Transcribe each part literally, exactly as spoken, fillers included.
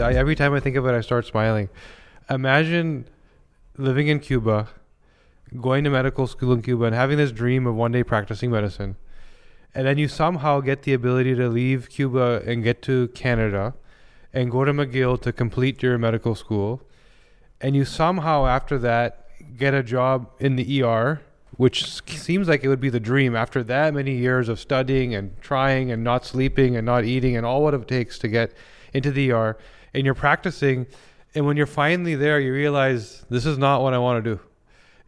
I, every time I think about it, I start smiling. Imagine living in Cuba, going to medical school in Cuba, and having this dream of one day practicing medicine. And then you somehow get the ability to leave Cuba and get to Canada and go to McGill to complete your medical school. And you somehow, after that, get a job in the E R, which seems like it would be the dream after that many years of studying and trying and not sleeping and not eating and all what it takes to get into the E R. And you're practicing. And when you're finally there, you realize this is not what I want to do.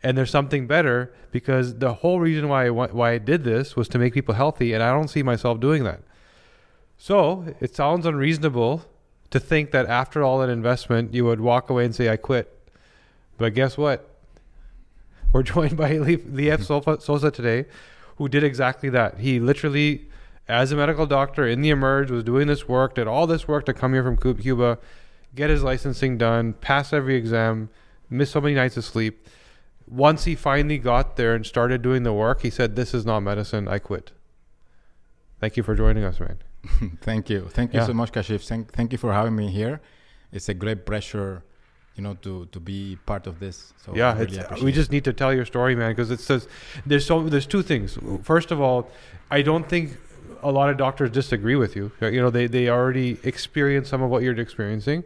And there's something better, because the whole reason why I, why I did this was to make people healthy. And I don't see myself doing that. So it sounds unreasonable to think that after all that investment, you would walk away and say, I quit. But guess what? We're joined by Lief Sosa today, who did exactly that. He literally, as a medical doctor in the Emerge, was doing this work, did all this work to come here from Cuba, get his licensing done, pass every exam, miss so many nights of sleep. Once he finally got there and started doing the work, he said, this is not medicine, I quit. Thank you for joining us, man. Thank you. Thank you yeah. so much, Kashif. Thank, thank you for having me here. It's a great pleasure, you know, to, to be part of this. So yeah, really it's, we just it. need to tell your story, man, because it says there's so there's two things. First of all, I don't think a lot of doctors disagree with you. You know, they they already experience some of what you're experiencing.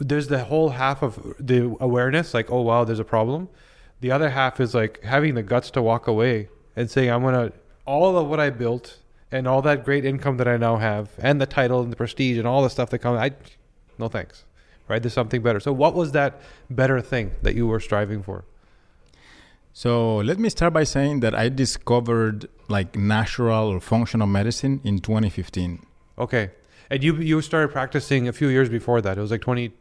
There's the whole half of the awareness, like, oh wow, there's a problem. The other half is like having the guts to walk away and saying, I'm gonna all of what I built and all that great income that I now have and the title and the prestige and all the stuff that comes. I no thanks. Right? There's something better. So what was that better thing that you were striving for? So let me start by saying that I discovered like natural or functional medicine in twenty fifteen. Okay. And you you started practicing a few years before that. It was like twenty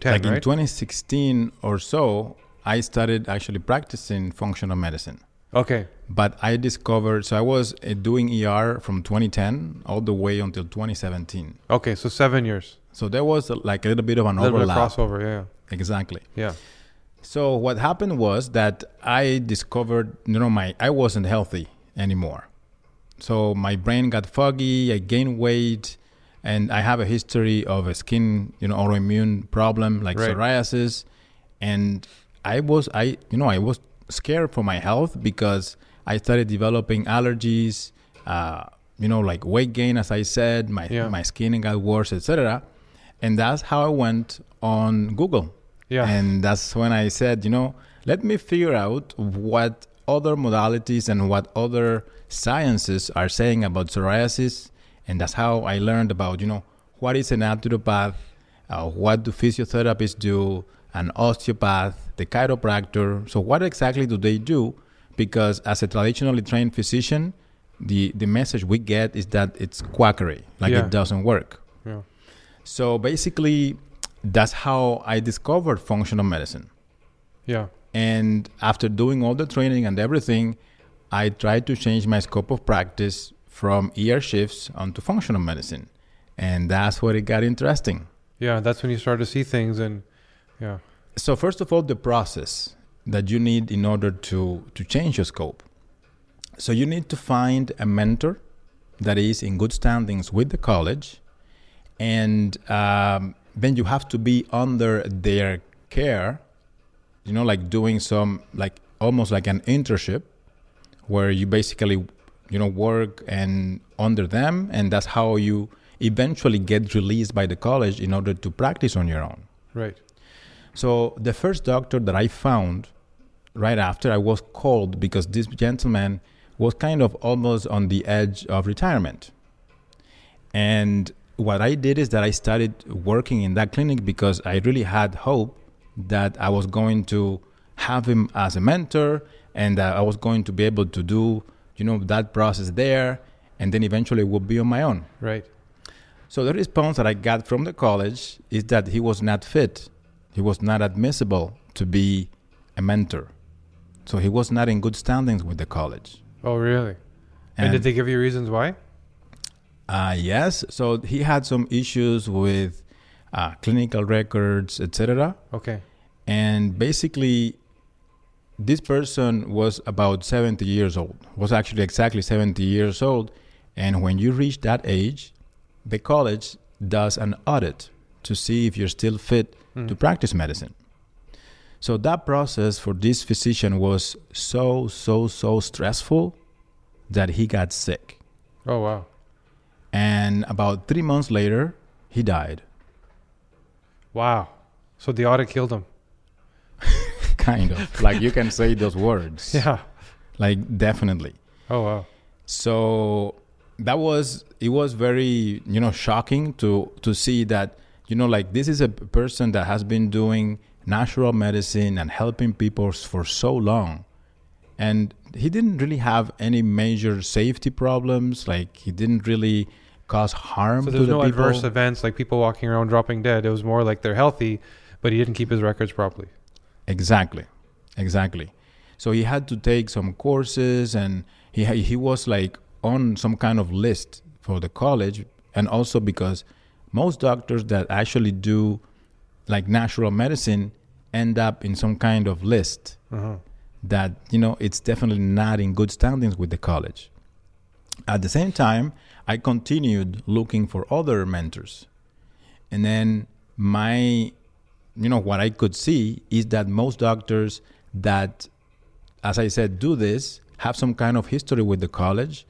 ten, like right? In twenty sixteen or so, I started actually practicing functional medicine. Okay. But I discovered, so I was doing E R from twenty ten all the way until twenty seventeen. Okay, so seven years. So there was like a little bit of an overlap. A little bit of crossover, yeah. Exactly. Yeah. So what happened was that I discovered, you know, my I wasn't healthy anymore. So my brain got foggy, I gained weight, and I have a history of a skin, you know, autoimmune problem like right. psoriasis. And I was, I you know, I was scared for my health because I started developing allergies, uh, you know, like weight gain, as I said, my yeah. my skin got worse, et cetera. And that's how I went on Google. Yeah. And that's when I said, you know, let me figure out what other modalities and what other sciences are saying about psoriasis. And that's how I learned about, you know, what is an naturopath, uh, what do physiotherapists do, an osteopath, the chiropractor. So what exactly do they do? Because as a traditionally trained physician, the, the message we get is that it's quackery, like yeah. it doesn't work. Yeah. So basically, that's how I discovered functional medicine. Yeah. And after doing all the training and everything, I tried to change my scope of practice from E R shifts onto functional medicine. And that's where it got interesting. Yeah, that's when you start to see things. And yeah. So first of all, the process that you need in order to, to change your scope. So you need to find a mentor that is in good standings with the college. And um, then you have to be under their care, you know, like doing some, like almost like an internship where you basically, you know, work and under them. And that's how you eventually get released by the college in order to practice on your own. Right. So the first doctor that I found right after, I was called because this gentleman was kind of almost on the edge of retirement. And what I did is that I started working in that clinic because I really had hope that I was going to have him as a mentor and that I was going to be able to do, you know, that process there and then eventually would be on my own. Right. So the response that I got from the college is that he was not fit. He was not admissible to be a mentor. So he was not in good standings with the college. Oh, really? And, and did they give you reasons why? Uh, yes. So he had some issues with uh, clinical records, et cetera. Okay. And basically, this person was about seventy years old, was actually exactly seventy years old. And when you reach that age, the college does an audit to see if you're still fit mm. to practice medicine. So that process for this physician was so, so, so stressful that he got sick. Oh, wow. And about three months later, he died. Wow. So the audit killed him. Kind of. Like, you can say those words. Yeah. Like, definitely. Oh, wow. So that was, it was very, you know, shocking to, to see that, you know, like, this is a person that has been doing natural medicine and helping people for so long, and he didn't really have any major safety problems. Like, he didn't really cause harm to the people. So there was no adverse events like people walking around dropping dead. It was more like they're healthy, but he didn't keep his records properly. Exactly, exactly. So he had to take some courses, and he he was like on some kind of list for the college, and also because most doctors that actually do like natural medicine end up in some kind of list uh-huh. that, you know, it's definitely not in good standings with the college. At the same time, I continued looking for other mentors. And then my, you know, what I could see is that most doctors that, as I said, do this have some kind of history with the college,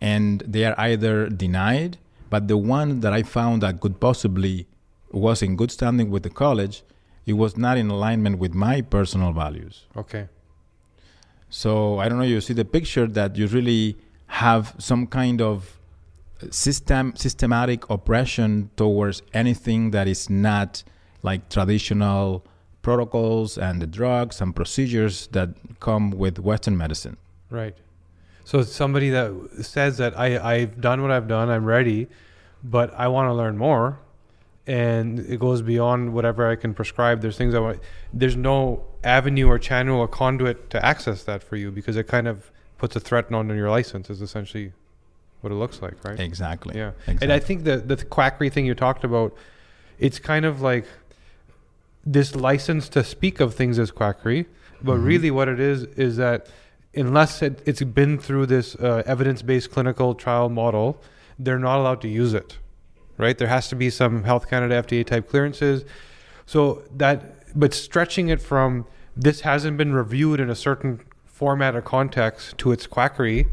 and they are either denied, but the one that I found that could possibly was in good standing with the college, it was not in alignment with my personal values. Okay. So I don't know, you see the picture that you really have some kind of system, systematic oppression towards anything that is not like traditional protocols and the drugs and procedures that come with Western medicine. Right. So somebody that says that I, I've done what I've done, I'm ready, but I want to learn more. And it goes beyond whatever I can prescribe. There's things I want. There's no avenue or channel or conduit to access that for you, because it kind of puts a threat on your license is essentially what it looks like, right? Exactly. Yeah. Exactly. And I think the, the quackery thing you talked about, it's kind of like this license to speak of things as quackery, but mm-hmm. really what it is is that unless it, it's been through this uh, evidence-based clinical trial model, they're not allowed to use it. Right? There has to be some Health Canada F D A type clearances. So that, but stretching it from this hasn't been reviewed in a certain format or context to its quackery.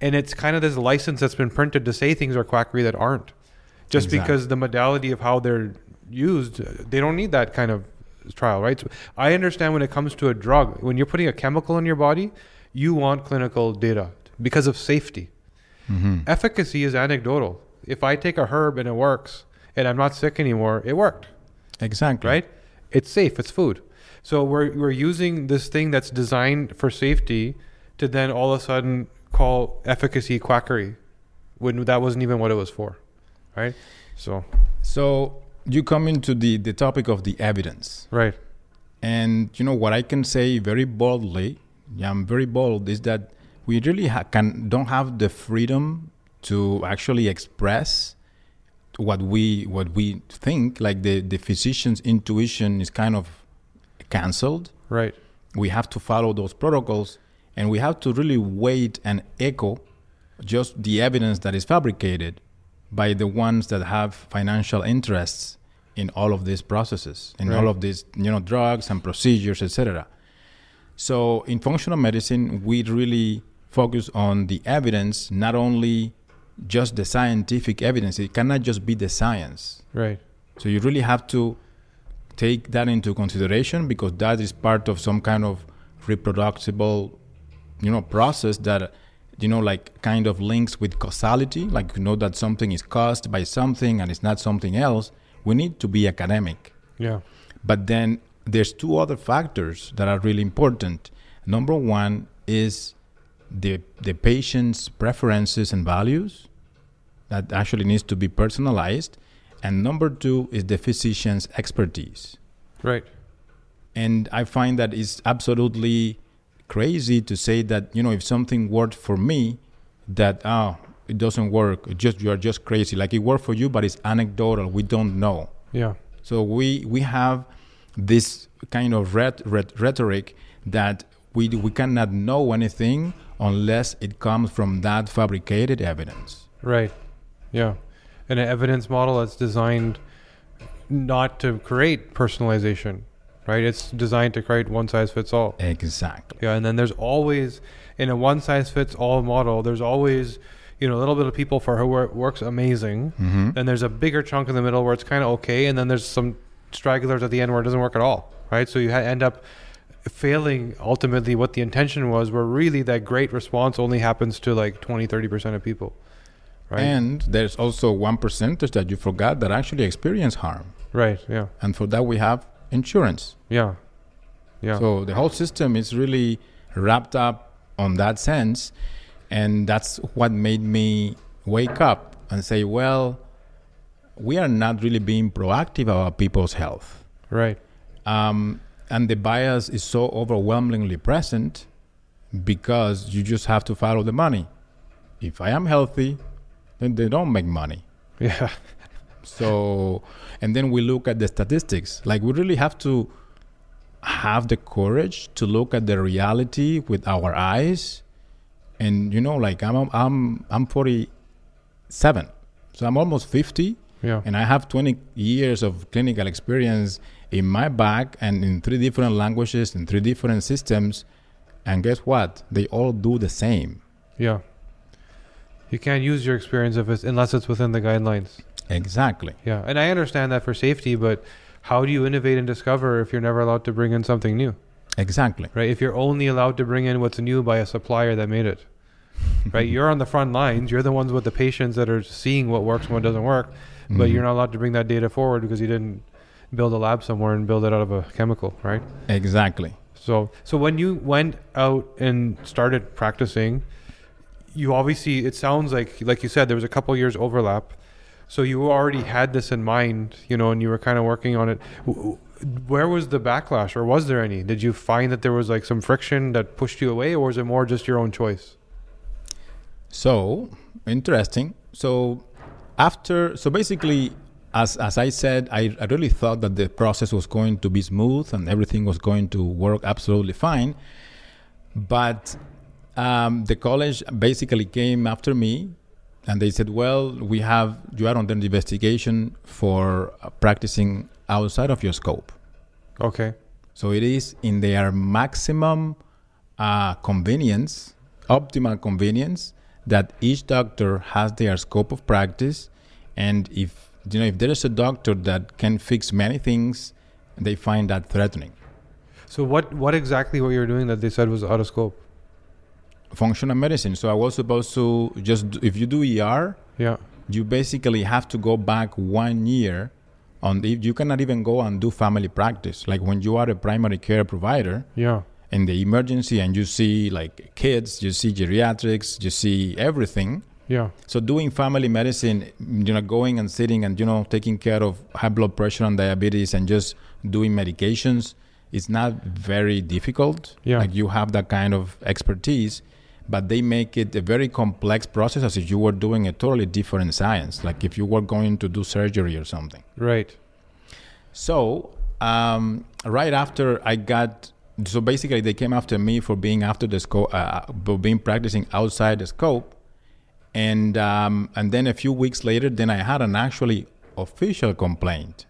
And it's kind of this license that's been printed to say things are quackery that aren't. Just exactly. because the modality of how they're used, they don't need that kind of trial, right? So I understand when it comes to a drug, when you're putting a chemical in your body, you want clinical data because of safety. Mm-hmm. Efficacy is anecdotal. If I take a herb and it works and I'm not sick anymore, it worked. Exactly. Right? It's safe. It's food. So we're we're using this thing that's designed for safety to then all of a sudden call efficacy quackery when that wasn't even what it was for. Right? So so you come into the, the topic of the evidence. Right. And you know what I can say very boldly, yeah, I'm very bold, is that we really ha- can don't have the freedom to actually express what we what we think. Like the, the physician's intuition is kind of canceled. Right. We have to follow those protocols, and we have to really wait and echo just the evidence that is fabricated by the ones that have financial interests in all of these processes, in right. all of these, you know, drugs and procedures, et cetera. So in functional medicine, we really focus on the evidence, not only just the scientific evidence. It cannot just be the science. Right. So you really have to take that into consideration, because that is part of some kind of reproducible, you know, process that, you know, like kind of links with causality. Like, you know, that something is caused by something and it's not something else. We need to be academic. Yeah. But then there's two other factors that are really important. Number one is the the patient's preferences and values. That actually needs to be personalized. And number two is the physician's expertise. Right. And I find that it's absolutely crazy to say that, you know, if something worked for me, that, oh, it doesn't work, it just, you're just crazy. Like, it worked for you, but it's anecdotal, we don't know. Yeah. So we we have this kind of ret- ret- rhetoric that we we cannot know anything unless it comes from that fabricated evidence. Right. Yeah. And an evidence model that's designed not to create personalization, right? It's designed to create one size fits all. Exactly. Yeah. And then there's always, in a one size fits all model, there's always, you know, a little bit of people for who it works amazing. Mm-hmm. Then there's a bigger chunk in the middle where it's kind of okay. And then there's some stragglers at the end where it doesn't work at all, right? So you ha- end up failing ultimately what the intention was, where really that great response only happens to like twenty, thirty percent of people. Right. And there's also one percentage that you forgot that actually experience harm. Right. Yeah. And for that, we have insurance. Yeah. Yeah. So the whole system is really wrapped up on that sense. And that's what made me wake up and say, well, we are not really being proactive about people's health. Right. Um, and the bias is so overwhelmingly present because you just have to follow the money. If I am healthy, then they don't make money. Yeah. So, and then we look at the statistics. Like, we really have to have the courage to look at the reality with our eyes. And, you know, like I'm I'm I'm forty-seven, so I'm almost fifty. Yeah. And I have twenty years of clinical experience in my back and in three different languages and three different systems. And guess what? They all do the same. Yeah. You can't use your experience if it's, unless it's within the guidelines. Exactly. Yeah. And I understand that for safety, but how do you innovate and discover if you're never allowed to bring in something new? Exactly. Right. If you're only allowed to bring in what's new by a supplier that made it, right? You're on the front lines. You're the ones with the patients that are seeing what works and what doesn't work, but mm-hmm. you're not allowed to bring that data forward because you didn't build a lab somewhere and build it out of a chemical, right? Exactly. So, so when you went out and started practicing, you obviously, it sounds like, like you said, there was a couple years overlap. So you already had this in mind, you know, and you were kind of working on it. Where was the backlash, or was there any? Did you find that there was like some friction that pushed you away, or was it more just your own choice? So, interesting. So after, so basically, as as I said, I, I really thought that the process was going to be smooth and everything was going to work absolutely fine. But Um, the college basically came after me and they said, well, we have, you are under investigation for practicing outside of your scope. Okay. So it is in their maximum uh, convenience, optimal convenience, that each doctor has their scope of practice. And if, you know, if there is a doctor that can fix many things, they find that threatening. So what, what exactly what you were doing that they said was out of scope? Functional medicine. So I was supposed to just, if you do E R, yeah, you basically have to go back one year on the, you cannot even go and do family practice. Like when you are a primary care provider, yeah, in the emergency and you see like kids, you see geriatrics, you see everything. Yeah. So doing family medicine, you know, going and sitting and, you know, taking care of high blood pressure and diabetes and just doing medications, it's not very difficult. Yeah. Like you have that kind of expertise. But they make it a very complex process as if you were doing a totally different science, like if you were going to do surgery or something. Right. So um, right after I got, so basically they came after me for being after the scope, uh, for being practicing outside the scope, and um, and then a few weeks later, then I had an actually official complaint.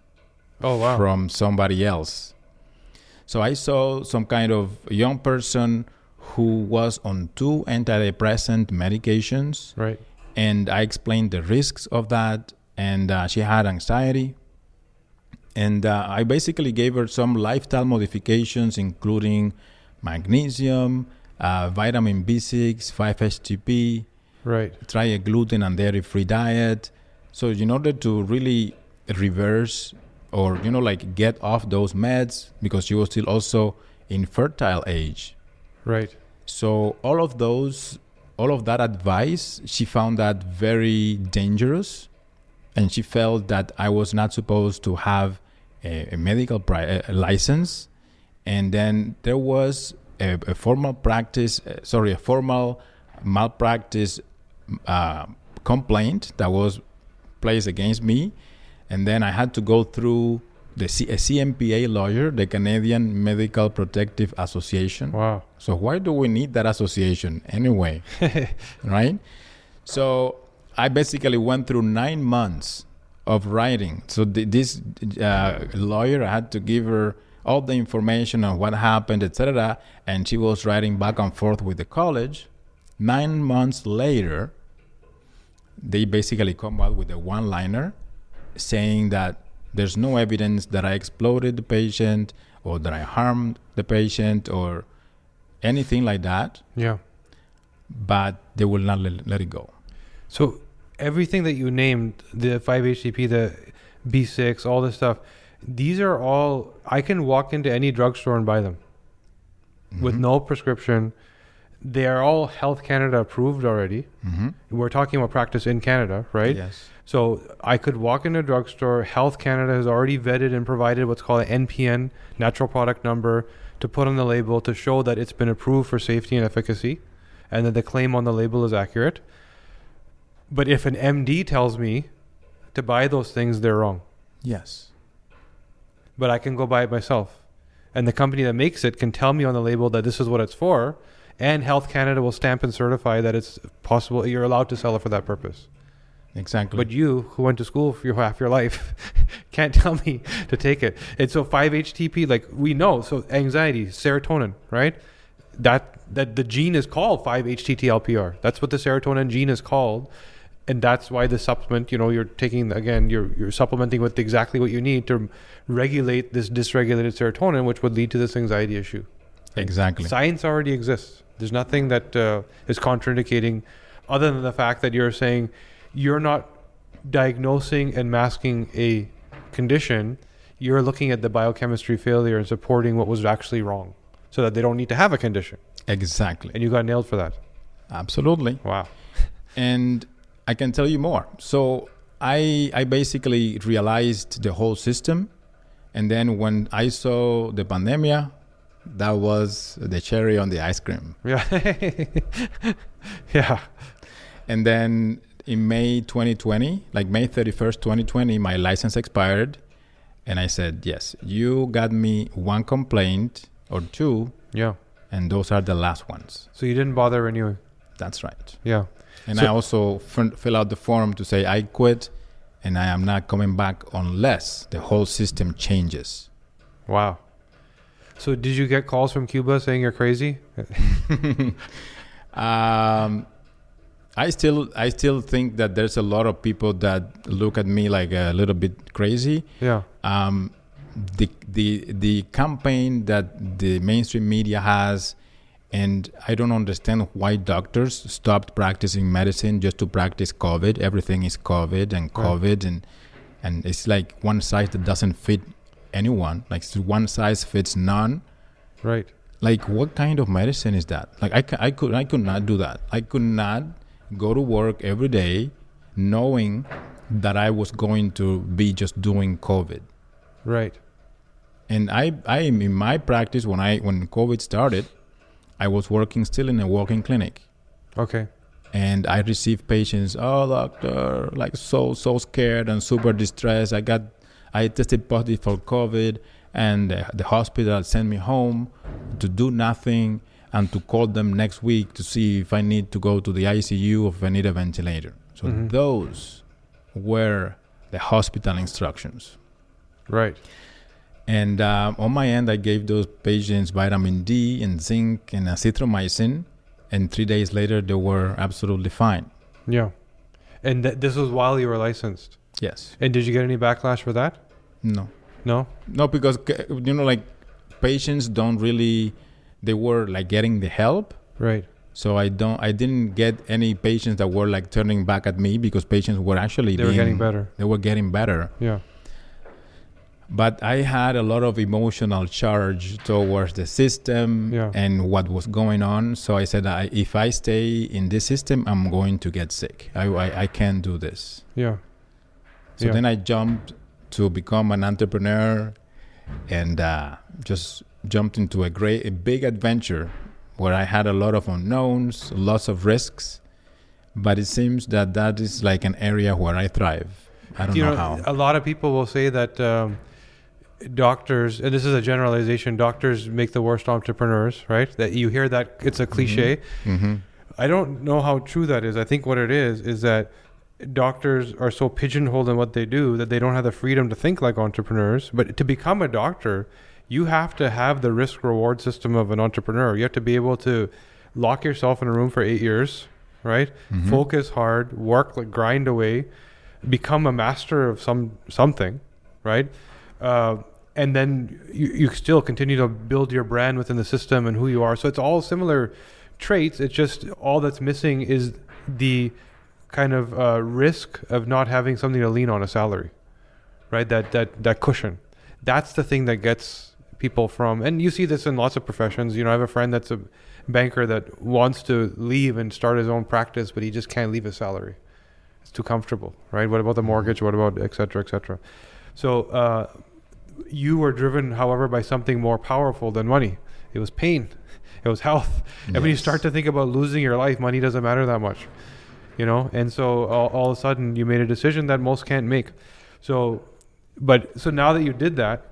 Oh wow! From somebody else. So I saw some kind of young person who was on two antidepressant medications. Right. And I explained the risks of that. And uh, she had anxiety. And uh, I basically gave her some lifestyle modifications, including magnesium, uh, vitamin B six, five H T P. Right. Try a gluten and dairy-free diet. So in order to really reverse or, you know, like get off those meds, because she was still also in fertile age. Right. So all of those, all of that advice, she found that very dangerous, and she felt that I was not supposed to have a, a medical pri- a license. And then there was a, a formal practice, uh, sorry, a formal malpractice uh, complaint that was placed against me, and then I had to go through the C- a C M P A lawyer, the Canadian Medical Protective Association. Wow. So why do we need that association anyway? Right? So I basically went through nine months of writing. So th- this uh, lawyer had to give her all the information on what happened, et cetera. And she was writing back and forth with the college. Nine months later, they basically come out with a one-liner saying that there's no evidence that I exploited the patient or that I harmed the patient or anything like that. Yeah. But they will not let, let it go. So everything that you named, the five H T P, the B six, all this stuff, these are all, I can walk into any drugstore and buy them mm-hmm. with no prescription. They are all Health Canada approved already. Mm-hmm. We're talking about practice in Canada, right? Yes. So I could walk into a drugstore. Health Canada has already vetted and provided what's called an N P N, natural product number, to put on the label to show that it's been approved for safety and efficacy and that the claim on the label is accurate. But if an M D tells me to buy those things, they're wrong. Yes. But I can go buy it myself. And the company that makes it can tell me on the label that this is what it's for, and Health Canada will stamp and certify that it's possible, you're allowed to sell it for that purpose. Exactly. But you, who went to school for your, half your life, can't tell me to take it. And so five H T P, like we know, so anxiety, serotonin, right? That that the gene is called five H T T L P R. That's what the serotonin gene is called. And that's why the supplement, you know, you're taking, again, you're you're supplementing with exactly what you need to regulate this dysregulated serotonin, which would lead to this anxiety issue. Exactly. Science already exists. There's nothing that uh, is contraindicating, other than the fact that you're saying you're not diagnosing and masking a condition. You're looking at the biochemistry failure and supporting what was actually wrong so that they don't need to have a condition. Exactly. And you got nailed for that. Absolutely. Wow. And I can tell you more. So I I basically realized the whole system. And then when I saw the pandemia, that was the cherry on the ice cream. Yeah. Yeah. And then in May twenty twenty, like May thirty-first, twenty twenty, my license expired. And I said, yes, you got me one complaint or two. Yeah. And those are the last ones. So you didn't bother renewing. That's right. Yeah. And so, I also f- fill out the form to say I quit and I am not coming back unless the whole system changes. Wow. So did you get calls from Cuba saying you're crazy? um, I still I still think that there's a lot of people that look at me like a little bit crazy. Yeah. Um, the the the campaign that the mainstream media has, and I don't understand why doctors stopped practicing medicine just to practice COVID. Everything is COVID and COVID, right. and and it's like one size that doesn't fit anyone. Like one size fits none. Right. Like what kind of medicine is that? Like I, I could I could not do that. I could not go to work every day knowing that I was going to be just doing COVID. Right. And I I in my practice when I when COVID started, I was working still in a walk-in clinic. Okay. And I received patients, oh doctor, like so so scared and super distressed. I got I tested positive for COVID, and the, the hospital sent me home to do nothing and to call them next week to see if I need to go to the I C U or if I need a ventilator. So mm-hmm. those were the hospital instructions. Right. And uh, on my end, I gave those patients vitamin D and zinc and azithromycin, and three days later, they were absolutely fine. Yeah. And th- this was while you were licensed? Yes. And did you get any backlash for that? No. No? No, because, you know, like patients don't really, they were like getting the help. Right. So I don't, I didn't get any patients that were like turning back at me because patients were actually They being, were getting better. They were getting better. Yeah. But I had a lot of emotional charge towards the system yeah. and what was going on. So I said, I, if I stay in this system, I'm going to get sick. I, I, I can't do this. Yeah. So yeah. then I jumped to become an entrepreneur and uh, just jumped into a great, a big adventure where I had a lot of unknowns, lots of risks. But it seems that that is like an area where I thrive. I don't you know, know how. A lot of people will say that um, doctors, and this is a generalization, doctors make the worst entrepreneurs, right? That you hear that, it's a cliche. Mm-hmm. Mm-hmm. I don't know how true that is. I think what it is is that doctors are so pigeonholed in what they do that they don't have the freedom to think like entrepreneurs. But to become a doctor, you have to have the risk reward system of an entrepreneur. You have to be able to lock yourself in a room for eight years, right? Mm-hmm. Focus hard, work, like grind away, become a master of some something, right? Uh, and then you, you still continue to build your brand within the system and who you are. So it's all similar traits. It's just all that's missing is the kind of uh, risk of not having something to lean on, a salary, right? That that that cushion. That's the thing that gets people from, and you see this in lots of professions. You know, I have a friend that's a banker that wants to leave and start his own practice, but he just can't leave his salary. It's too comfortable, right? What about the mortgage? What about et cetera, et cetera? So uh, you were driven, however, by something more powerful than money. It was pain. It was health. Yes. And when you start to think about losing your life, money doesn't matter that much, you know? And so all, all of a sudden you made a decision that most can't make. So, but, so now that you did that,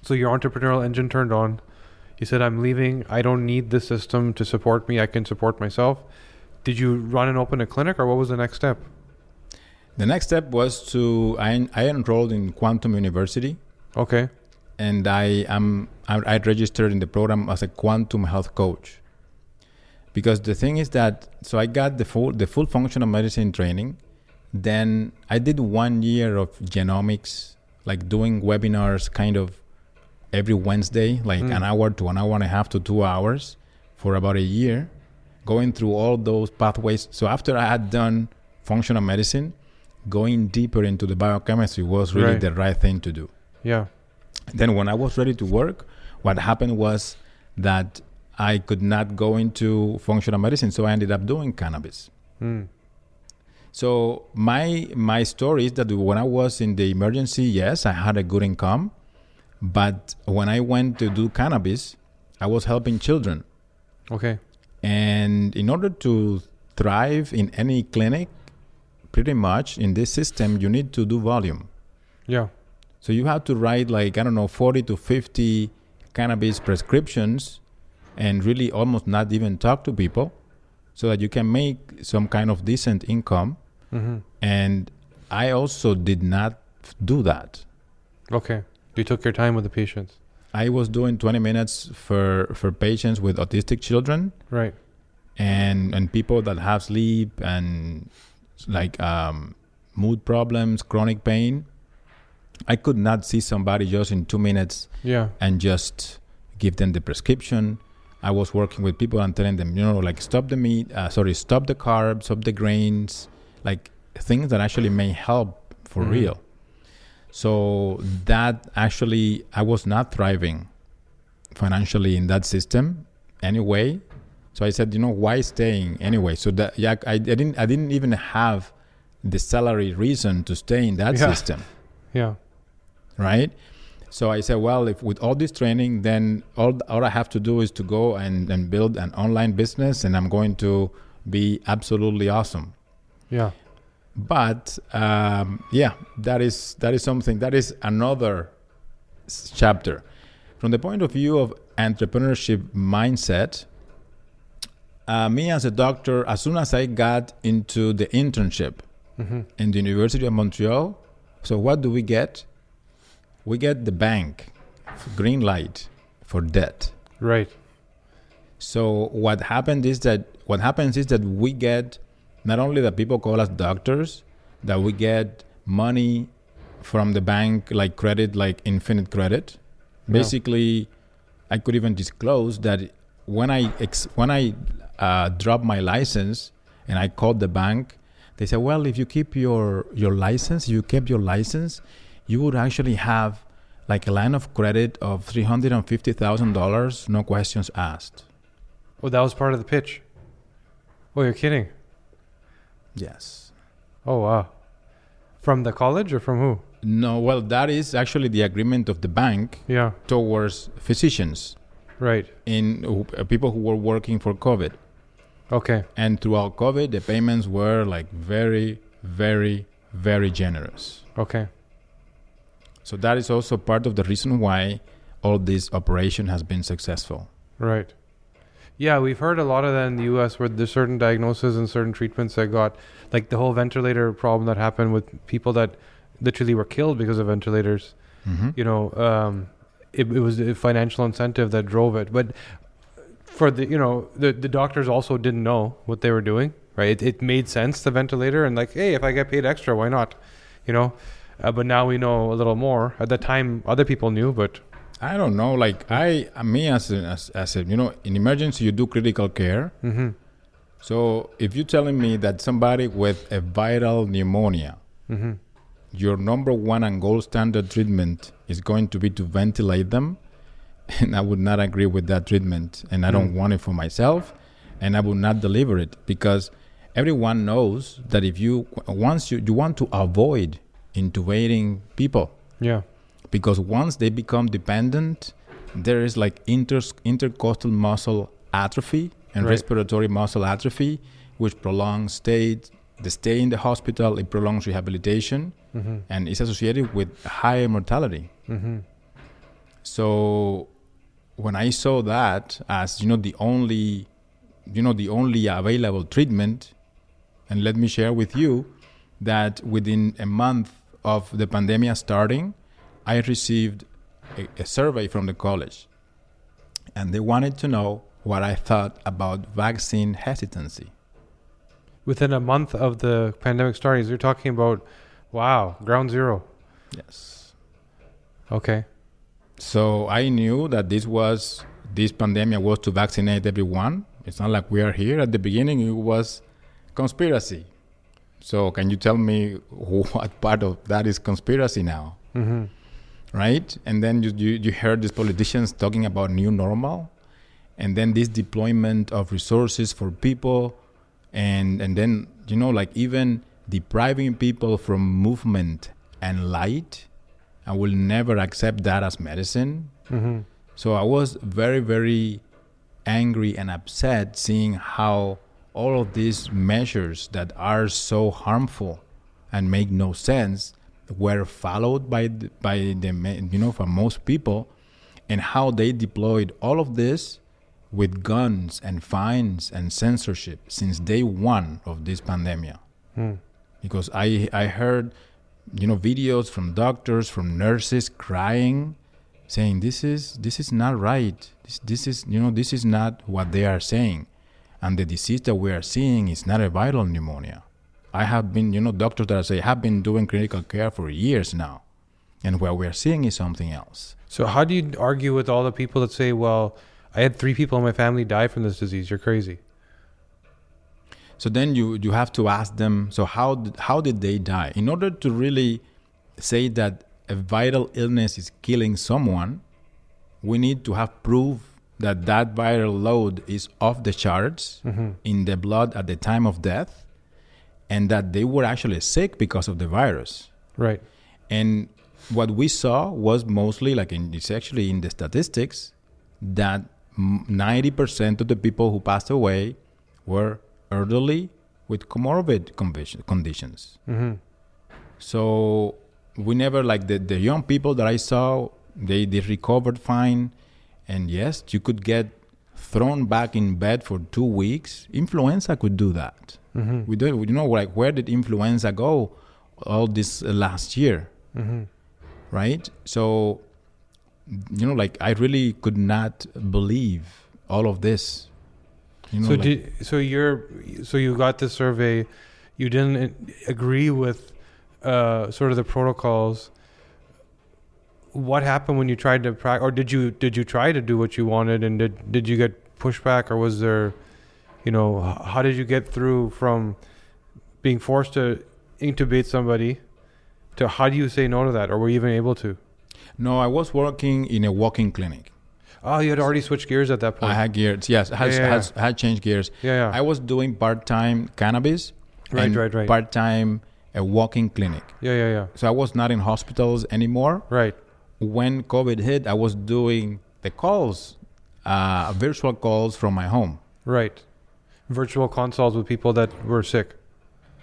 so your entrepreneurial engine turned on, you said, I'm leaving. I don't need this system to support me. I can support myself. Did you run and open a clinic, or what was the next step? The next step was to, I, I enrolled in Quantum University. Okay. And I am, I, I registered in the program as a quantum health coach. Because the thing is that, so I got the full, the full functional medicine training. Then I did one year of genomics, like doing webinars kind of every Wednesday, like mm. an hour to an hour and a half to two hours for about a year, going through all those pathways. So after I had done functional medicine, going deeper into the biochemistry was really right. the right thing to do. Yeah. Then when I was ready to work, what happened was that I could not go into functional medicine, so I ended up doing cannabis. Mm. So my my story is that when I was in the emergency, yes, I had a good income, but when I went to do cannabis, I was helping children. Okay. And in order to thrive in any clinic, pretty much in this system, you need to do volume. Yeah. So you have to write like, I don't know, forty to fifty cannabis prescriptions and really almost not even talk to people so that you can make some kind of decent income. Mm-hmm. And I also did not do that. Okay. You took your time with the patients. I was doing twenty minutes for, for patients with autistic children. Right. And, and people that have sleep and like um, mood problems, chronic pain. I could not see somebody just in two minutes yeah. and just give them the prescription. I was working with people and telling them, you know, like stop the meat, uh, sorry, stop the carbs, stop the grains, like things that actually may help for mm-hmm. real. So that actually, I was not thriving financially in that system anyway. So I said, you know, why staying anyway? So that yeah, I, I didn't, I didn't even have the salary reason to stay in that yeah. system. Yeah. Right? So I said, well, if with all this training, then all all I have to do is to go and, and build an online business, and I'm going to be absolutely awesome. Yeah. But um, yeah, that is that is something, that is another s- chapter. From the point of view of entrepreneurship mindset, uh, me as a doctor, as soon as I got into the internship mm-hmm. in the University of Montreal, so what do we get? We get the bank green light for debt. Right. So what happened is that what happens is that we get not only that people call us doctors, that we get money from the bank, like credit, like infinite credit. Yeah. Basically, I could even disclose that when I ex- when I uh, dropped my license and I called the bank, they said, "Well, if you keep your your license, you kept your license." You would actually have like a line of credit of three hundred fifty thousand dollars, no questions asked. Oh, that was part of the pitch. Oh, you're kidding. Yes. Oh, wow. From the college or from who? No, well, that is actually the agreement of the bank yeah. towards physicians. Right. In uh, people who were working for COVID. Okay. And throughout COVID, the payments were like very, very, very generous. Okay. So that is also part of the reason why all this operation has been successful. Right. Yeah, we've heard a lot of that in the U S where there's certain diagnoses and certain treatments that got, like the whole ventilator problem that happened with people that literally were killed because of ventilators. Mm-hmm. You know, um, it, it was a financial incentive that drove it. But for the, you know, the, the doctors also didn't know what they were doing, right? It, it made sense, the ventilator, and like, hey, if I get paid extra, why not? You know, uh, but now we know a little more. At the time, other people knew, but... I don't know. Like I, me as a, as, as a, you know, in emergency, you do critical care. Mm-hmm. So if you're telling me that somebody with a viral pneumonia, mm-hmm. your number one and gold standard treatment is going to be to ventilate them. And I would not agree with that treatment. And I mm-hmm. don't want it for myself. And I would not deliver it because everyone knows that if you, once you, you want to avoid intubating people. Yeah. Because once they become dependent, there is like inter- intercostal muscle atrophy and right. respiratory muscle atrophy, which prolongs stay, the stay in the hospital, it prolongs rehabilitation, mm-hmm. and it's associated with higher mortality. Mm-hmm. So when I saw that as, you know, the only, you know, the only available treatment, and let me share with you that within a month of the pandemic starting, I received a, a survey from the college, and they wanted to know what I thought about vaccine hesitancy. Within a month of the pandemic starting, you're talking about, wow, ground zero. Yes. Okay. So I knew that this was, this pandemic was to vaccinate everyone. It's not like we are here. At the beginning, it was conspiracy. So can you tell me what part of that is conspiracy now? Mm-hmm. Right? And then you, you you heard these politicians talking about new normal, and then this deployment of resources for people, and and then, you know, like even depriving people from movement and light. I will never accept that as medicine. Mm-hmm. So I was very, very angry and upset seeing how all of these measures that are so harmful and make no sense were followed by the, by the, you know, for most people, and how they deployed all of this with guns and fines and censorship since day one of this pandemic. Mm. Because I I heard, you know, videos from doctors, from nurses crying, saying this is this is not right. This this is you know this is not what they are saying, and the disease that we are seeing is not a viral pneumonia. I have been, you know, doctors that I say have been doing critical care for years now. And what we're seeing is something else. So how do you argue with all the people that say, well, I had three people in my family die from this disease. You're crazy. So then you, you have to ask them, so how, how did they die? In order to really say that a viral illness is killing someone, we need to have proof that that viral load is off the charts mm-hmm. in the blood at the time of death. And that they were actually sick because of the virus. Right. And what we saw was mostly, like in, it's actually in the statistics, that ninety percent of the people who passed away were elderly with comorbid condition, conditions. Mm-hmm. So we never, like the, the young people that I saw, they, they recovered fine. And yes, you could get thrown back in bed for two weeks. Influenza could do that. Mm-hmm. We don't, you know, like where did influenza go all this uh, last year, mm-hmm. right? So, you know, like I really could not believe all of this. You know, so, like, did, so you're, so you got the survey, you didn't agree with uh, sort of the protocols. What happened when you tried to practice, or did you did you try to do what you wanted, and did did you get pushback, or was there? You know, how did you get through from being forced to intubate somebody to how do you say no to that? Or were you even able to? No, I was working in a walk-in clinic. Oh, you had already switched gears at that point. I had gears, yes. I had, yeah, yeah. had, had changed gears. Yeah, yeah. I was doing part-time cannabis. Right, and right, right. part-time a walk-in clinic. Yeah, yeah, yeah. So I was not in hospitals anymore. Right. When COVID hit, I was doing the calls, uh, virtual calls from my home. Right. Virtual consults with people that were sick.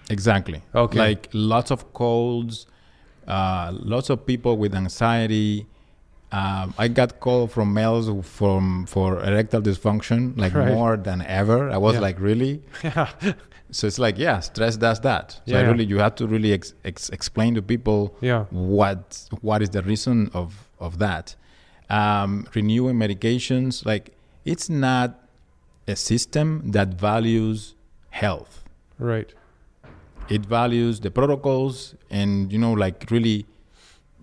Exactly. Okay. Like lots of colds, uh, lots of people with anxiety, uh, Um, I got called from males from for erectile dysfunction, like right. more than ever. I was yeah. like, really? Yeah. So it's like, yeah, stress does that. So yeah, I really, yeah. you have to really ex ex explain to people yeah. what what is the reason of of that. Um, renewing medications, like it's not a system that values health. Right. It values the protocols and, you know, like really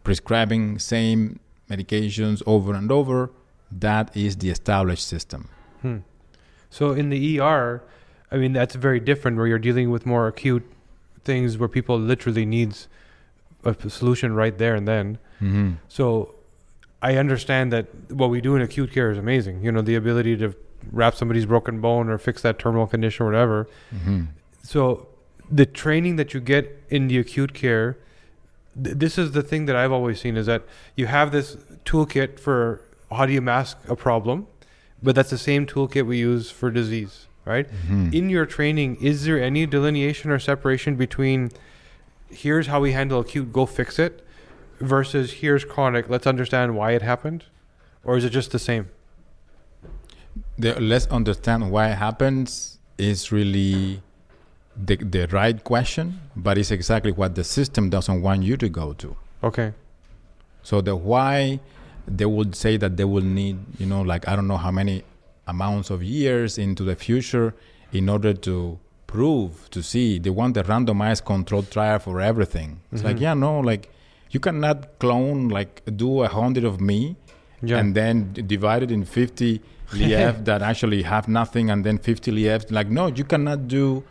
prescribing same medications over and over. That is the established system. Hmm. So in the E R, I mean, that's very different where you're dealing with more acute things where people literally needs a solution right there and then. Mm-hmm. So I understand that what we do in acute care is amazing. You know, the ability to wrap somebody's broken bone or fix that terminal condition or whatever. Mm-hmm. So the training that you get in the acute care, this is the thing that I've always seen, is that you have this toolkit for how do you mask a problem, but that's the same toolkit we use for disease, right? Mm-hmm. In your training, is there any delineation or separation between here's how we handle acute, go fix it, versus here's chronic, let's understand why it happened? Or is it just the same? The let's understand why it happens is really the, the right question, but it's exactly what the system doesn't want you to go to. Okay. So the why, they would say that they will need, you know, like, I don't know how many amounts of years into the future in order to prove, to see. They want the randomized controlled trial for everything. It's mm-hmm. like, yeah, no, like you cannot clone, like do a hundred of me yeah. and then divide it in fifty L I E F that actually have nothing and then fifty L I E Fs. Like, no, you cannot do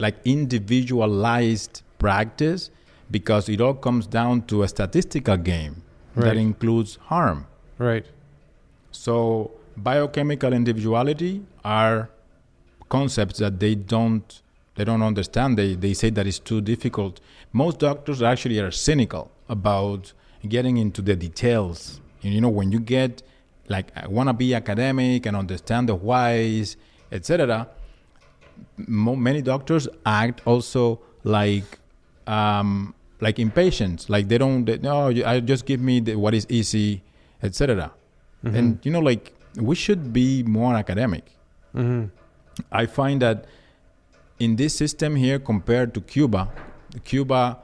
like individualized practice, because it all comes down to a statistical game right. that includes harm. Right. So biochemical individuality are concepts that they don't they don't understand. They they say that it's too difficult. Most doctors actually are cynical about getting into the details. And you know, when you get like I want to be academic and understand the whys, et cetera, many doctors act also like um, like impatient, like they don't. They, no, I just give me the, what is easy, et cetera. Mm-hmm. And you know, like we should be more academic. Mm-hmm. I find that in this system here, compared to Cuba, Cuba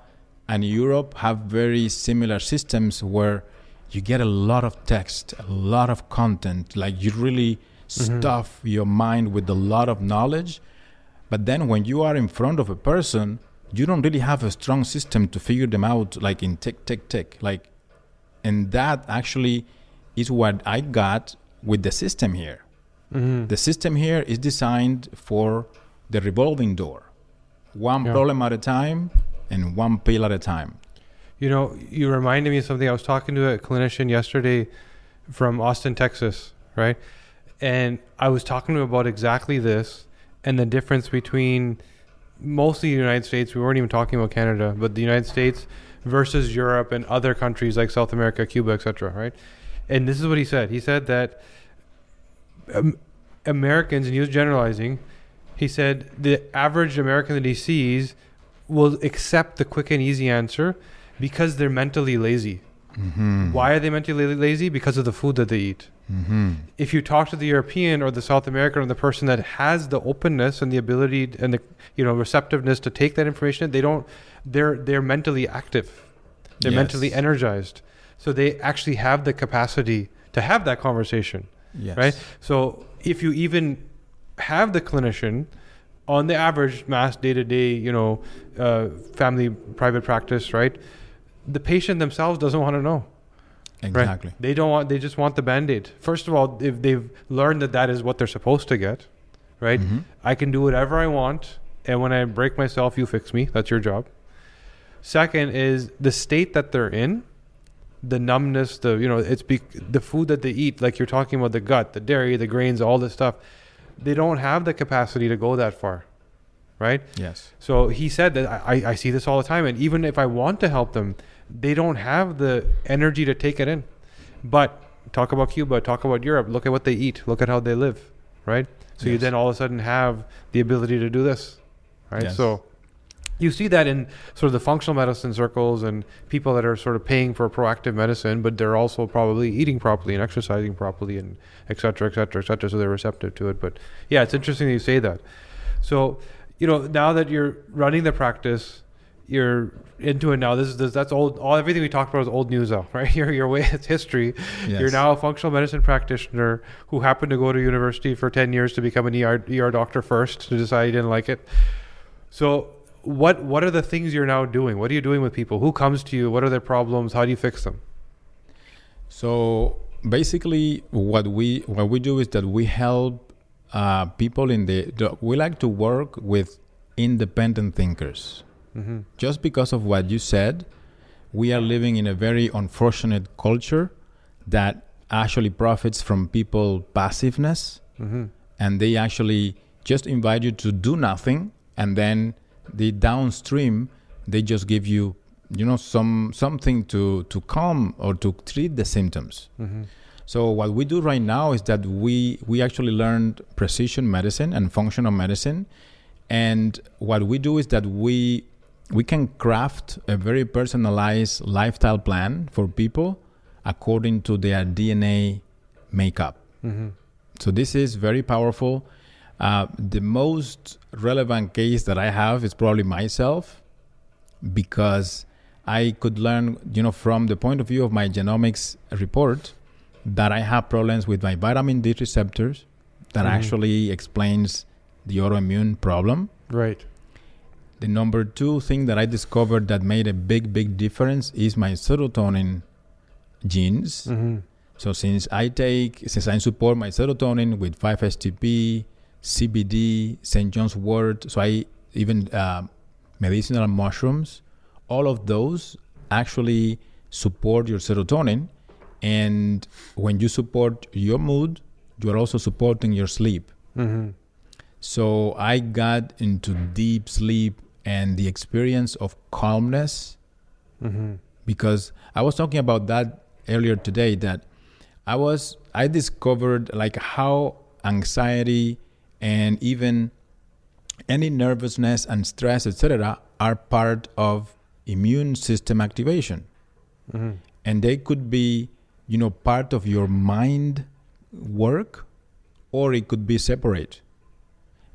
and Europe have very similar systems where you get a lot of text, a lot of content. Like you really mm-hmm. stuff your mind with a lot of knowledge. But then when you are in front of a person, you don't really have a strong system to figure them out, like in tick, tick, tick. Like, and that actually is what I got with the system here. Mm-hmm. The system here is designed for the revolving door. One yeah. problem at a time and one pill at a time. You know, you reminded me of something. I was talking to a clinician yesterday from Austin, Texas, right? And I was talking to him about exactly this. And the difference between mostly the United States, we weren't even talking about Canada, but the United States versus Europe and other countries like South America, Cuba, et cetera, right? And this is what he said. He said that um, Americans, and he was generalizing, he said the average American that he sees will accept the quick and easy answer because they're mentally lazy. Mm-hmm. Why are they mentally lazy? Because of the food that they eat. Mm-hmm. If you talk to the European or the South American or the person that has the openness and the ability and the, you know, receptiveness to take that information, they don't, they're, they're mentally active. They're yes. mentally energized. So they actually have the capacity to have that conversation, yes. right? So if you even have the clinician on the average mass day-to-day, you know, uh, family private practice, right? The patient themselves doesn't want to know. Exactly. Right? They don't want, they just want the Band-Aid. First of all, if they've learned that that is what they're supposed to get, right? Mm-hmm. I can do whatever I want. And when I break myself, you fix me. That's your job. Second is the state that they're in, the numbness, the, you know, it's be, the food that they eat, like you're talking about the gut, the dairy, the grains, all this stuff. They don't have the capacity to go that far. Right? Yes. So he said that I, I see this all the time. And even if I want to help them, they don't have the energy to take it in. But talk about Cuba, talk about Europe, look at what they eat, look at how they live, right? So yes. you then all of a sudden have the ability to do this, right? Yes. So You see that in sort of the functional medicine circles and people that are sort of paying for proactive medicine, but they're also probably eating properly and exercising properly and et cetera, et cetera, et cetera. So they're receptive to it. But yeah, it's interesting that you say that. So, you know, now that you're running the practice, you're into it now. This is this, that's old. All everything we talked about is old news, now, right? You're your way. It's history. Yes. You're now a functional medicine practitioner who happened to go to university for ten years to become an E R, E R doctor first to decide you didn't like it. So, what what are the things you're now doing? What are you doing with people? Who comes to you? What are their problems? How do you fix them? So basically, what we what we do is that we help uh, people in the. We like to work with independent thinkers. Mm-hmm. Just because of what you said, we are living in a very unfortunate culture that actually profits from people's passiveness, mm-hmm. and they actually just invite you to do nothing, and then the downstream they just give you, you know, some something to to calm or to treat the symptoms. Mm-hmm. So what we do right now is that we we actually learned precision medicine and functional medicine, and what we do is that we we can craft a very personalized lifestyle plan for people according to their D N A makeup. Mm-hmm. So this is very powerful. Uh, the most relevant case that I have is probably myself, because I could learn, you know, from the point of view of my genomics report that I have problems with my vitamin D receptors that mm-hmm. actually explains the autoimmune problem. Right. The number two thing that I discovered that made a big, big difference is my serotonin genes. Mm-hmm. So since I take, since I support my serotonin with five H T P, C B D, Saint John's wort, so I even uh, medicinal mushrooms, all of those actually support your serotonin. And when you support your mood, you are also supporting your sleep. Mm-hmm. So I got into deep sleep and the experience of calmness, mm-hmm. because I was talking about that earlier today, that I was, I discovered like how anxiety and even any nervousness and stress, et cetera, are part of immune system activation. Mm-hmm. And they could be, you know, part of your mind work, or it could be separate.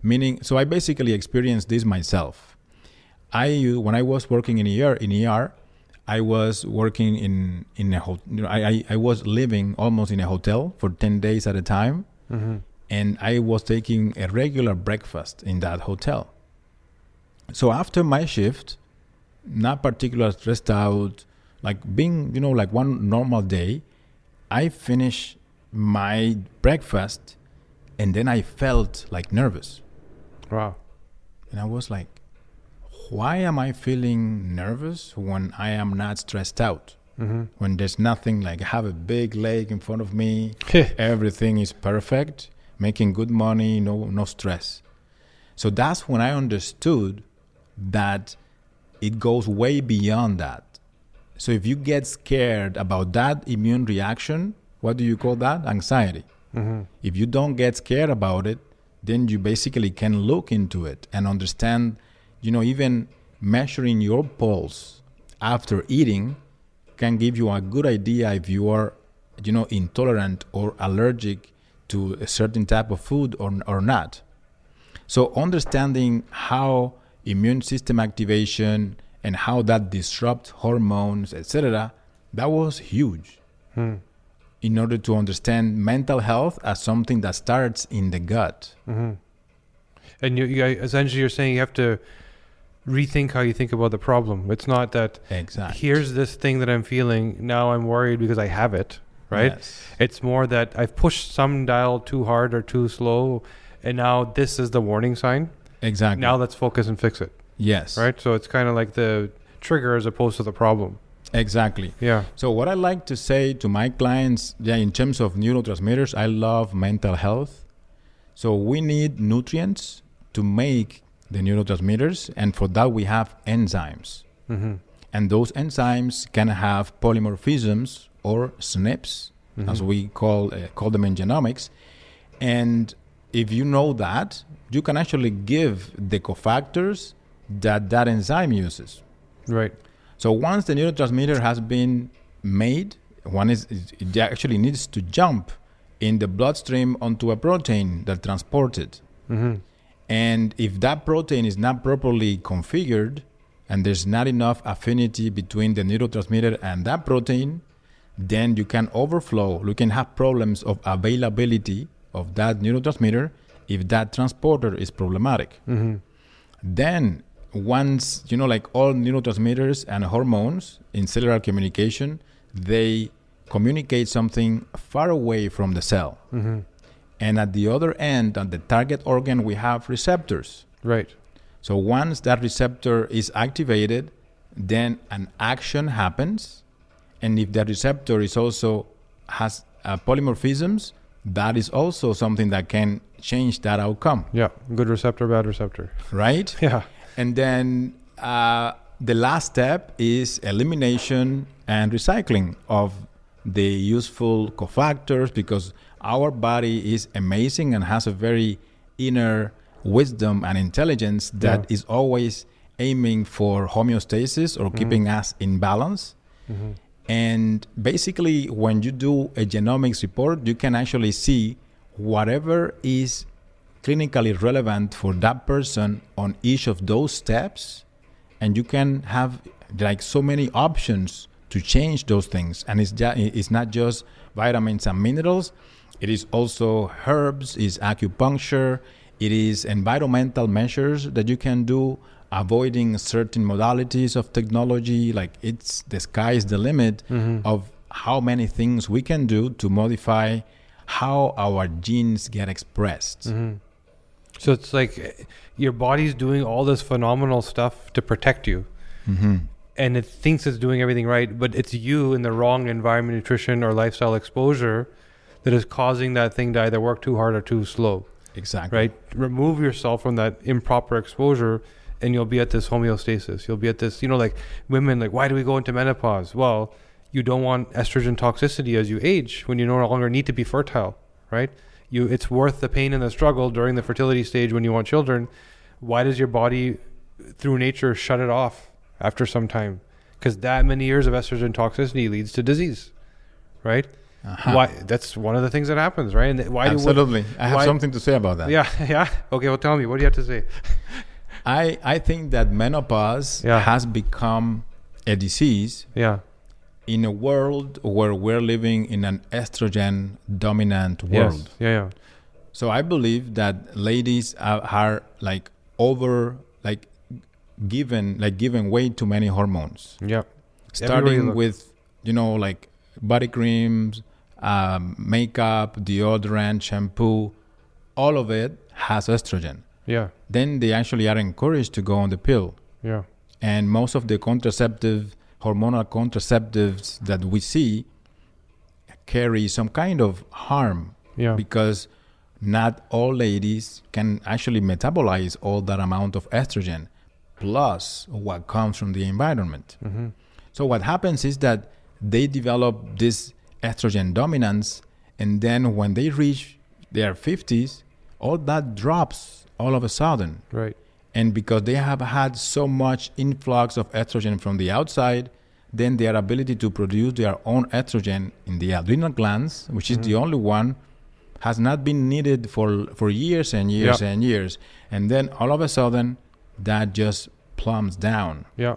Meaning, so I basically experienced this myself. I, when I was working in E R, in E R, I was working in in a hotel. You know, I I was living almost in a hotel for ten days at a time, mm-hmm. and I was taking a regular breakfast in that hotel. So after my shift, not particularly stressed out, like being, you know, like one normal day, I finished my breakfast. And then I felt like nervous. Wow. And I was like, why am I feeling nervous when I am not stressed out? Mm-hmm. When there's nothing, like I have a big lake in front of me, everything is perfect, making good money, no, no stress. So that's when I understood that it goes way beyond that. So if you get scared about that immune reaction, what do you call that? Anxiety. Mm-hmm. If you don't get scared about it, then you basically can look into it and understand, you know, even measuring your pulse after eating can give you a good idea if you are, you know, intolerant or allergic to a certain type of food or, or not. So understanding how immune system activation and how that disrupts hormones, et cetera, that was huge. Hmm. In order to understand mental health as something that starts in the gut. Mm-hmm. And you, you, essentially you're saying you have to rethink how you think about the problem. It's not that exactly. Here's this thing that I'm feeling, now I'm worried because I have it, right? Yes. It's more that I've pushed some dial too hard or too slow, and now this is the warning sign. Exactly. Now let's focus and fix it. Yes. Right? So it's kind of like the trigger as opposed to the problem. Exactly. Yeah. So what I like to say to my clients, yeah, in terms of neurotransmitters, I love mental health. So we need nutrients to make the neurotransmitters, and for that we have enzymes. Mm-hmm. And those enzymes can have polymorphisms or S N Ps, mm-hmm. as we call uh, call them in genomics. And if you know that, you can actually give the cofactors that that enzyme uses. Right. So once the neurotransmitter has been made, one is it actually needs to jump in the bloodstream onto a protein that transports it. Mm-hmm. And if that protein is not properly configured and there's not enough affinity between the neurotransmitter and that protein, then you can overflow. You can have problems of availability of that neurotransmitter if that transporter is problematic. Mm-hmm. Then once, you know, like all neurotransmitters and hormones in cellular communication, they communicate something far away from the cell. Mm-hmm. And at the other end, at the target organ, we have receptors. Right. So once that receptor is activated, then an action happens. And if that receptor is also has uh, polymorphisms, that is also something that can change that outcome. Yeah. Good receptor, bad receptor. Right? Yeah. And then uh, the last step is elimination and recycling of the useful cofactors, because our body is amazing and has a very inner wisdom and intelligence that yeah. is always aiming for homeostasis or mm-hmm. keeping us in balance. Mm-hmm. And basically, when you do a genomics report, you can actually see whatever is clinically relevant for that person on each of those steps. And you can have like so many options to change those things. And it's, ju- it's not just vitamins and minerals. It is also herbs, it's acupuncture, it is environmental measures that you can do, avoiding certain modalities of technology. Like it's the sky is the limit mm-hmm. of how many things we can do to modify how our genes get expressed. Mm-hmm. So it's like your body's doing all this phenomenal stuff to protect you. Mm-hmm. And it thinks it's doing everything right, but it's you in the wrong environment, nutrition, or lifestyle exposure that is causing that thing to either work too hard or too slow. Exactly. Right? Remove yourself from that improper exposure and you'll be at this homeostasis. You'll be at this, you know, like women, like, why do we go into menopause? Well, you don't want estrogen toxicity as you age when you no longer need to be fertile, right? You, it's worth the pain and the struggle during the fertility stage when you want children. Why does your body, through nature, shut it off after some time? Because that many years of estrogen toxicity leads to disease, right? Uh-huh. Why? That's one of the things that happens, right? And why? Absolutely. Do we, I have why, something to say about that. Yeah, yeah. Okay, well, tell me. What do you have to say? I I think that menopause yeah. has become a disease yeah. in a world where we're living in an estrogen-dominant world. Yes. Yeah, yeah. So I believe that ladies are, are like over, like, given like given way too many hormones. Yeah. Starting with, you know, like body creams, um, makeup, deodorant, shampoo, all of it has estrogen. Yeah. Then they actually are encouraged to go on the pill. Yeah. And most of the contraceptive, hormonal contraceptives that we see carry some kind of harm. Yeah. Because not all ladies can actually metabolize all that amount of estrogen, plus what comes from the environment. Mm-hmm. So what happens is that they develop this estrogen dominance, and then when they reach their fifties, all that drops all of a sudden. Right. And because they have had so much influx of estrogen from the outside, then their ability to produce their own estrogen in the adrenal glands, which mm-hmm. is the only one, has not been needed for, for years and years yep. and years. And then all of a sudden, that just plumbs down. Yeah.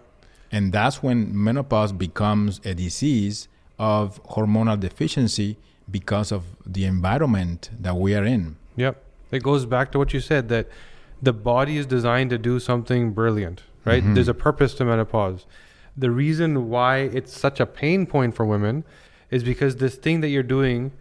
And that's when menopause becomes a disease of hormonal deficiency because of the environment that we are in. Yeah. It goes back to what you said, that the body is designed to do something brilliant, right? Mm-hmm. There's a purpose to menopause. The reason why it's such a pain point for women is because this thing that you're doing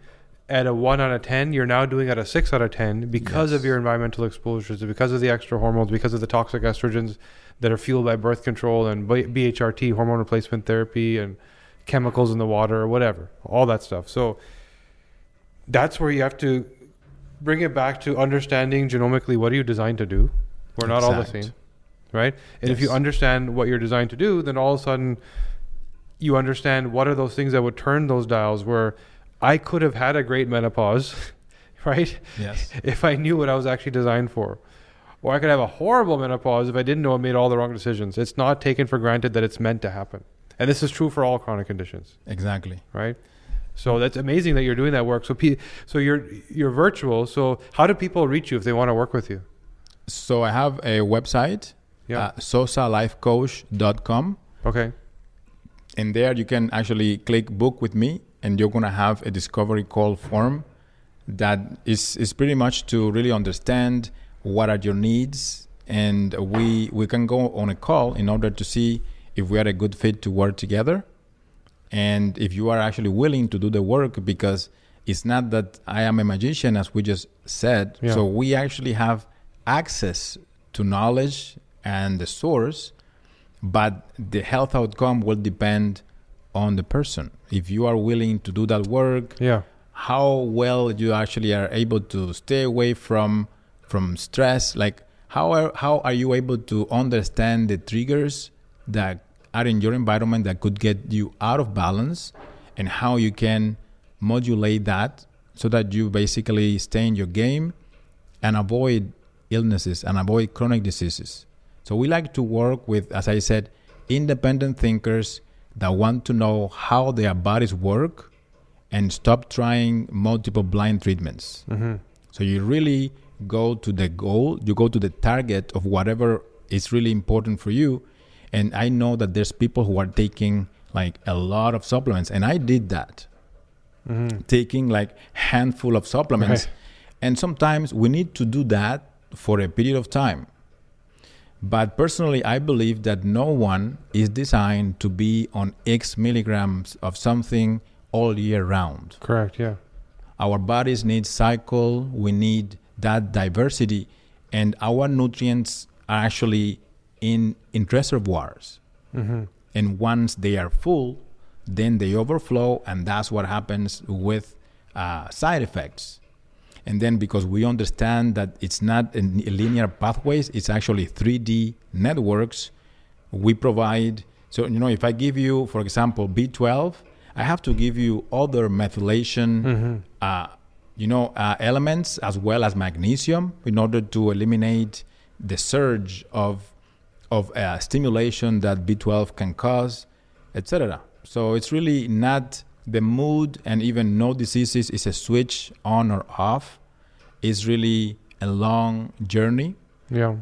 at a one out of ten, you're now doing at a six out of ten because yes. of your environmental exposures, because of the extra hormones, because of the toxic estrogens that are fueled by birth control and B H R T, hormone replacement therapy, and chemicals in the water or whatever, all that stuff. So that's where you have to bring it back to understanding genomically, what are you designed to do? We're not exact. All the same, right? And yes. if you understand what you're designed to do, then all of a sudden you understand what are those things that would turn those dials where I could have had a great menopause, right? Yes. If I knew what I was actually designed for. or I could have a horrible menopause if I didn't know I made all the wrong decisions. It's not taken for granted that it's meant to happen. And this is true for all chronic conditions. Exactly. Right? So that's amazing that you're doing that work. So P- so you're you're virtual. So how do people reach you if they want to work with you? So I have a website, yeah. uh, Sosa Life Coach dot com. Okay. And there you can actually click book with me, and you're going to have a discovery call form that is, is pretty much to really understand what are your needs. And we we can go on a call in order to see if we are a good fit to work together. And if you are actually willing to do the work, because it's not that I am a magician, as we just said. Yeah. So we actually have access to knowledge and the source, but the health outcome will depend on the person. If you are willing to do that work, yeah. how well you actually are able to stay away from from stress. Like how are, how are you able to understand the triggers that are in your environment that could get you out of balance, and how you can modulate that so that you basically stay in your game and avoid illnesses and avoid chronic diseases. So we like to work with, as I said, independent thinkers that want to know how their bodies work and stop trying multiple blind treatments. Mm-hmm. So you really go to the goal, you go to the target of whatever is really important for you. And I know that there's people who are taking like a lot of supplements, and I did that, mm-hmm. taking like handful of supplements. Right. And sometimes we need to do that for a period of time. But personally, I believe that no one is designed to be on X milligrams of something all year round. Correct, yeah. Our bodies need cycle. We need that diversity. And our nutrients are actually in, in reservoirs. Mm-hmm. And once they are full, then they overflow. And that's what happens with uh, side effects. And then because we understand that it's not a linear pathways, it's actually three D networks we provide. So, you know, if I give you, for example, B twelve, I have to give you other methylation, mm-hmm. uh, you know, uh, elements as well as magnesium in order to eliminate the surge of, of uh, stimulation that B twelve can cause, et cetera. So it's really not... The mood and even no diseases is a switch on or off. It's really a long journey yeah.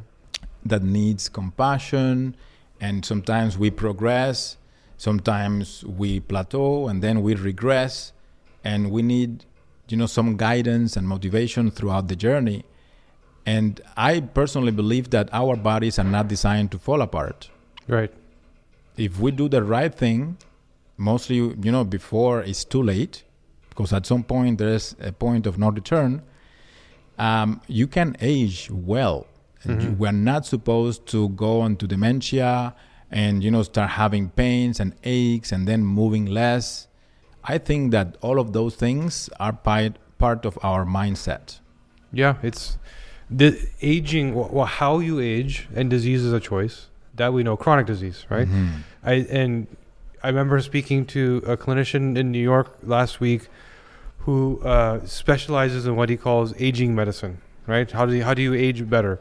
that needs compassion. And sometimes we progress, sometimes we plateau, and then we regress. And we need, you know, some guidance and motivation throughout the journey. And I personally believe that our bodies are not designed to fall apart. Right. If we do the right thing, mostly, you know, before it's too late, because at some point there's a point of no return. Um, you can age well. Mm-hmm. You, we're not supposed to go into dementia and, you know, start having pains and aches and then moving less. I think that all of those things are part, part of our mindset. Yeah, it's the aging, well, how you age, and disease is a choice. That we know, chronic disease, right? Mm-hmm. I and... I remember speaking to a clinician in New York last week who uh, specializes in what he calls aging medicine, right? How do you, how do you age better?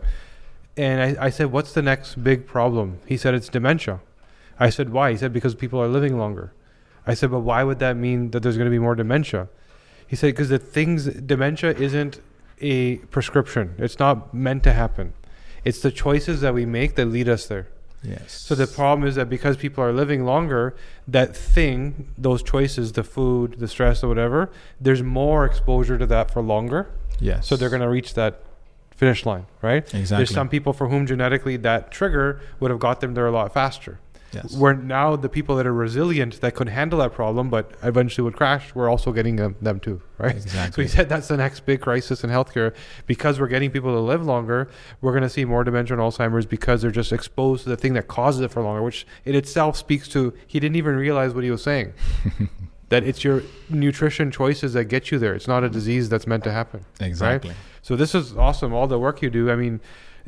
And I, I said, what's the next big problem? He said, it's dementia. I said, why? He said, because people are living longer. I said, but why would that mean that there's going to be more dementia? He said, because the things, dementia isn't a prescription. It's not meant to happen. It's the choices that we make that lead us there. Yes. So the problem is that because people are living longer, that thing, those choices, the food, the stress or whatever, there's more exposure to that for longer. Yes. So they're going to reach that finish line, right? Exactly. There's some people for whom genetically that trigger would have got them there a lot faster. Yes. Where now the people that are resilient that could handle that problem but eventually would crash, we're also getting them, them too, right? Exactly. So he said that's the next big crisis in healthcare. Because we're getting people to live longer, we're going to see more dementia and Alzheimer's because they're just exposed to the thing that causes it for longer, which in itself speaks to he didn't even realize what he was saying. That it's your nutrition choices that get you there. It's not a disease that's meant to happen. Exactly. Right? So this is awesome, all the work you do. I mean,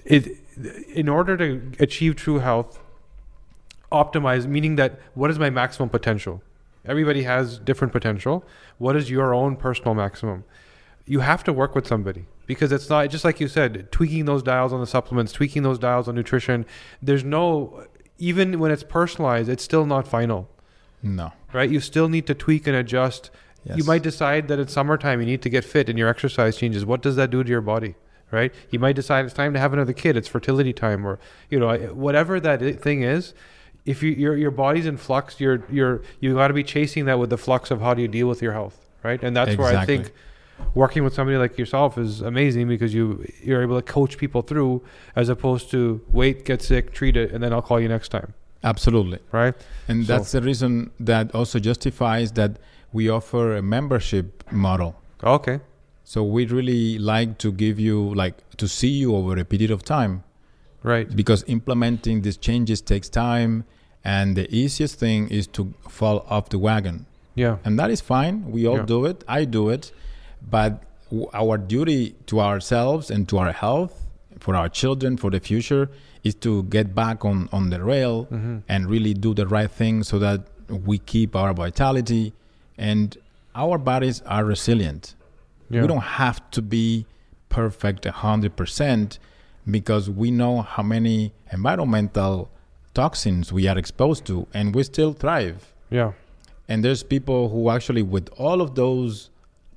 it, in order to achieve true health, optimize, meaning that what is my maximum potential? Everybody has different potential. What is your own personal maximum? You have to work with somebody. Because it's not, just like you said, tweaking those dials on the supplements, tweaking those dials on nutrition, there's no, even when it's personalized, it's still not final. No. Right? You still need to tweak and adjust. Yes. You might decide that it's summertime, you need to get fit and your exercise changes. What does that do to your body? Right? You might decide it's time to have another kid, it's fertility time, or, you know, whatever that thing is. If you, your your body's in flux, you're you're you got to be chasing that with the flux of how do you deal with your health, right? And that's exactly where I think working with somebody like yourself is amazing, because you you're able to coach people through, as opposed to wait, get sick, treat it, and then I'll call you next time. Absolutely, right? And so, that's the reason that also justifies that we offer a membership model. Okay. So we really like to give you, like, to see you over a period of time. Right. Because implementing these changes takes time, and the easiest thing is to fall off the wagon. Yeah. And that is fine. We all yeah. do it. I do it. But w- our duty to ourselves and to our health, for our children, for the future, is to get back on, on the rail mm-hmm. and really do the right thing so that we keep our vitality. And our bodies are resilient. Yeah. We don't have to be perfect one hundred percent, because we know how many environmental toxins we are exposed to, and we still thrive. Yeah. And there's people who actually, with all of those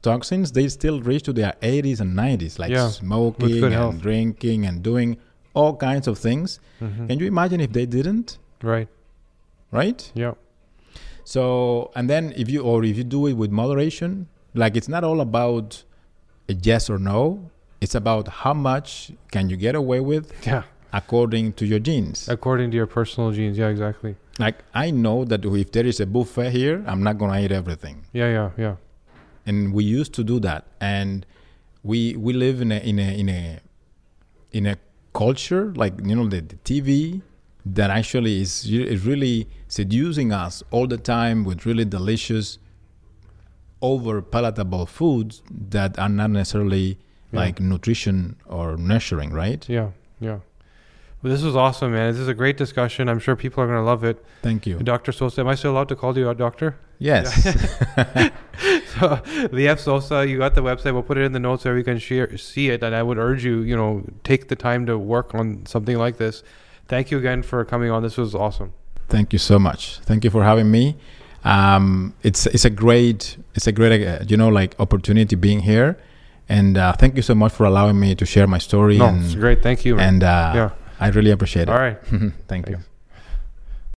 toxins, they still reach to their eighties and nineties, like yeah. smoking and health. drinking and doing all kinds of things. Mm-hmm. Can you imagine if they didn't? Right. Right? Yeah. So, and then if you, or if you do it with moderation, like, it's not all about a yes or no. It's about how much can you get away with yeah. according to your genes. According to your personal genes. Yeah, exactly. Like, I know that if there is a buffet here, I'm not going to eat everything. Yeah, yeah, yeah. And we used to do that. And we we live in a in a, in a, in a culture, like, you know, the, the T V that actually is, is really seducing us all the time with really delicious, over palatable foods that are not necessarily... like nutrition or nurturing, right? Yeah, yeah. Well, this was awesome, man. This is a great discussion. I'm sure people are going to love it. Thank you. Doctor Sosa, am I still allowed to call you a doctor? Yes. Yeah. So, Lief Sosa, you got the website. We'll put it in the notes where you can share, see it. And I would urge you, you know, take the time to work on something like this. Thank you again for coming on. This was awesome. Thank you so much. Thank you for having me. Um, it's it's a great, it's a great, uh, you know, like, opportunity being here. And uh, thank you so much for allowing me to share my story. No, and, it's great. Thank you. Man. And uh, yeah. I really appreciate it. All right. Thank Thanks. you.